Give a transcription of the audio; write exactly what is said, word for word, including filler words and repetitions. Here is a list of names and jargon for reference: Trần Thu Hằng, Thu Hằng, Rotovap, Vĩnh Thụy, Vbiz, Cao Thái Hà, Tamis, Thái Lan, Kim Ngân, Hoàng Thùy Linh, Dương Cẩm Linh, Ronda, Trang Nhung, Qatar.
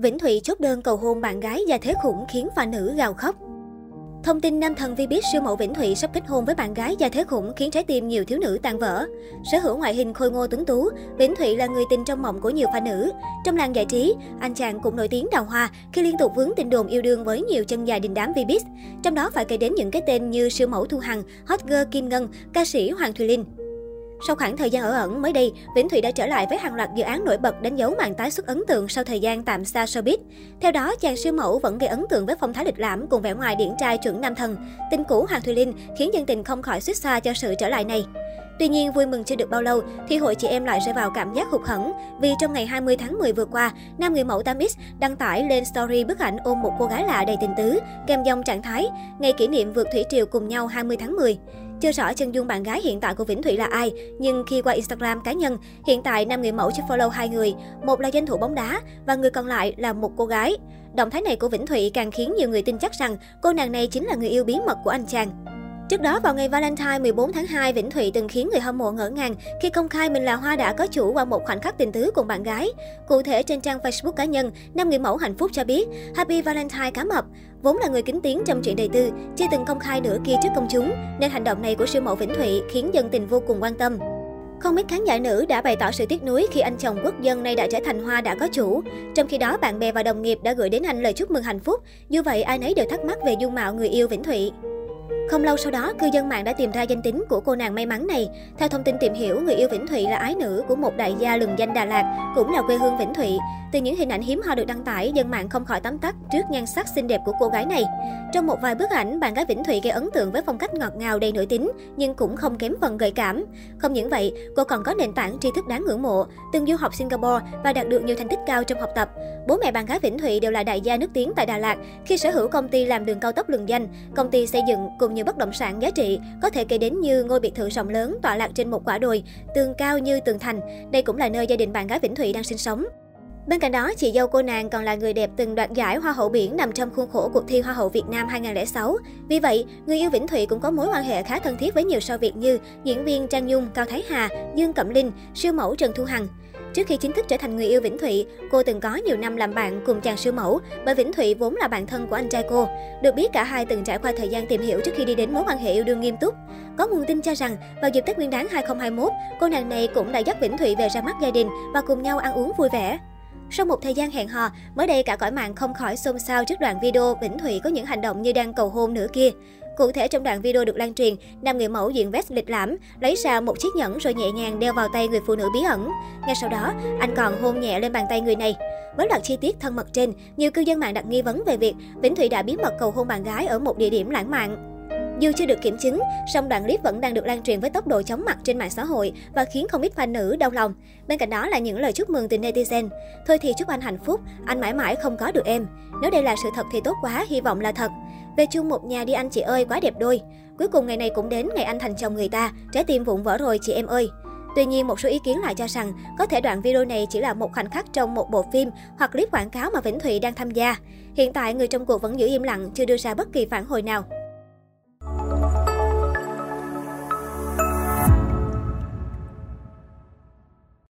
Vĩnh Thụy chốt đơn cầu hôn bạn gái gia thế khủng khiến fan nữ gào khóc. Thông tin nam thần Vbiz siêu mẫu Vĩnh Thụy sắp kết hôn với bạn gái gia thế khủng khiến trái tim nhiều thiếu nữ tan vỡ. Sở hữu ngoại hình khôi ngô tuấn tú, Vĩnh Thụy là người tình trong mộng của nhiều fan nữ. Trong làng giải trí, anh chàng cũng nổi tiếng đào hoa khi liên tục vướng tin đồn yêu đương với nhiều chân dài đình đám Vbiz. Trong đó phải kể đến những cái tên như siêu mẫu Thu Hằng, hot girl Kim Ngân, ca sĩ Hoàng Thùy Linh. Sau khoảng thời gian ở ẩn, mới đây, Vĩnh Thụy đã trở lại với hàng loạt dự án nổi bật đánh dấu màn tái xuất ấn tượng sau thời gian tạm xa showbiz. Theo đó, chàng siêu mẫu vẫn gây ấn tượng với phong thái lịch lãm cùng vẻ ngoài điển trai chuẩn nam thần. Tình cũ Hoàng Thùy Linh khiến dân tình không khỏi suýt xoa cho sự trở lại này. Tuy nhiên, vui mừng chưa được bao lâu thì hội chị em lại rơi vào cảm giác hụt hẫng vì trong ngày hai mươi tháng mười vừa qua, nam người mẫu Tamis đăng tải lên story bức ảnh ôm một cô gái lạ đầy tình tứ, kèm dòng trạng thái ngày kỷ niệm vượt thủy triều cùng nhau hai mươi tháng mười. Chưa rõ chân dung bạn gái hiện tại của Vĩnh Thụy là ai, nhưng khi qua Instagram cá nhân, hiện tại nam người mẫu chỉ follow hai người, một là danh thủ bóng đá và người còn lại là một cô gái. Động thái này của Vĩnh Thụy càng khiến nhiều người tin chắc rằng cô nàng này chính là người yêu bí mật của anh chàng. Trước đó, vào ngày Valentine mười bốn tháng hai, Vĩnh Thụy từng khiến người hâm mộ ngỡ ngàng khi công khai mình là hoa đã có chủ qua một khoảnh khắc tình tứ cùng bạn gái. Cụ thể, trên trang Facebook cá nhân, nam người mẫu hạnh phúc cho biết Happy Valentine cá mập. Vốn là người kín tiếng trong chuyện đời tư, chưa từng công khai nửa kia trước công chúng, nên hành động này của siêu mẫu Vĩnh Thụy khiến dân tình vô cùng quan tâm. Không ít khán giả nữ đã bày tỏ sự tiếc nuối khi anh chồng quốc dân nay đã trở thành hoa đã có chủ. Trong khi đó, bạn bè và đồng nghiệp đã gửi đến anh lời chúc mừng hạnh phúc, dù vậy ai nấy đều thắc mắc về dung mạo người yêu Vĩnh Thụy. Không lâu sau đó, cư dân mạng đã tìm ra danh tính của cô nàng may mắn này. Theo thông tin tìm hiểu, người yêu Vĩnh Thụy là ái nữ của một đại gia lừng danh Đà Lạt, cũng là quê hương Vĩnh Thụy. Từ những hình ảnh hiếm hoi được đăng tải, dân mạng không khỏi tấm tắc trước nhan sắc xinh đẹp của cô gái này. Trong một vài bức ảnh, bạn gái Vĩnh Thụy gây ấn tượng với phong cách ngọt ngào đầy nữ tính, nhưng cũng không kém phần gợi cảm. Không những vậy, cô còn có nền tảng tri thức đáng ngưỡng mộ, từng du học Singapore và đạt được nhiều thành tích cao trong học tập. Bố mẹ bạn gái Vĩnh Thụy đều là đại gia nước tiếng tại Đà Lạt, khi sở hữu công ty làm đường cao tốc lừng danh, công ty xây dựng cùng nhiều bất động sản giá trị, có thể kể đến như ngôi biệt thự rộng lớn tọa lạc trên một quả đồi, tường cao như tường thành. Đây cũng là nơi gia đình bạn gái Vĩnh Thụy đang sinh sống. Bên cạnh đó, chị dâu cô nàng còn là người đẹp từng đoạt giải Hoa hậu biển nằm trong khuôn khổ cuộc thi Hoa hậu Việt Nam hai không không sáu. Vì vậy, người yêu Vĩnh Thụy cũng có mối quan hệ khá thân thiết với nhiều sao Việt như diễn viên Trang Nhung, Cao Thái Hà, Dương Cẩm Linh, siêu mẫu Trần Thu Hằng. Trước khi chính thức trở thành người yêu Vĩnh Thụy, cô từng có nhiều năm làm bạn cùng chàng siêu mẫu, bởi Vĩnh Thụy vốn là bạn thân của anh trai cô. Được biết, cả hai từng trải qua thời gian tìm hiểu trước khi đi đến mối quan hệ yêu đương nghiêm túc. Có nguồn tin cho rằng, vào dịp Tết Nguyên đán hai không hai mốt, cô nàng này cũng đã dắt Vĩnh Thụy về ra mắt gia đình và cùng nhau ăn uống vui vẻ. Sau một thời gian hẹn hò, mới đây cả cõi mạng không khỏi xôn xao trước đoạn video Vĩnh Thụy có những hành động như đang cầu hôn nữa kia. Cụ thể, trong đoạn video được lan truyền, nam người mẫu diện vest lịch lãm, lấy ra một chiếc nhẫn rồi nhẹ nhàng đeo vào tay người phụ nữ bí ẩn. Ngay sau đó, anh còn hôn nhẹ lên bàn tay người này. Với loạt chi tiết thân mật trên, nhiều cư dân mạng đặt nghi vấn về việc Vĩnh Thụy đã bí mật cầu hôn bạn gái ở một địa điểm lãng mạn. Dù chưa được kiểm chứng, song đoạn clip vẫn đang được lan truyền với tốc độ chóng mặt trên mạng xã hội và khiến không ít fan nữ đau lòng. Bên cạnh đó là những lời chúc mừng từ netizen. Thôi thì chúc anh hạnh phúc, anh mãi mãi không có được em. Nếu đây là sự thật thì tốt quá, hy vọng là thật. Về chung một nhà đi anh chị ơi, quá đẹp đôi. Cuối cùng ngày này cũng đến, ngày anh thành chồng người ta, trái tim vụn vỡ rồi chị em ơi. Tuy nhiên, một số ý kiến lại cho rằng có thể đoạn video này chỉ là một khoảnh khắc trong một bộ phim hoặc clip quảng cáo mà Vĩnh Thụy đang tham gia. Hiện tại, người trong cuộc vẫn giữ im lặng, chưa đưa ra bất kỳ phản hồi nào.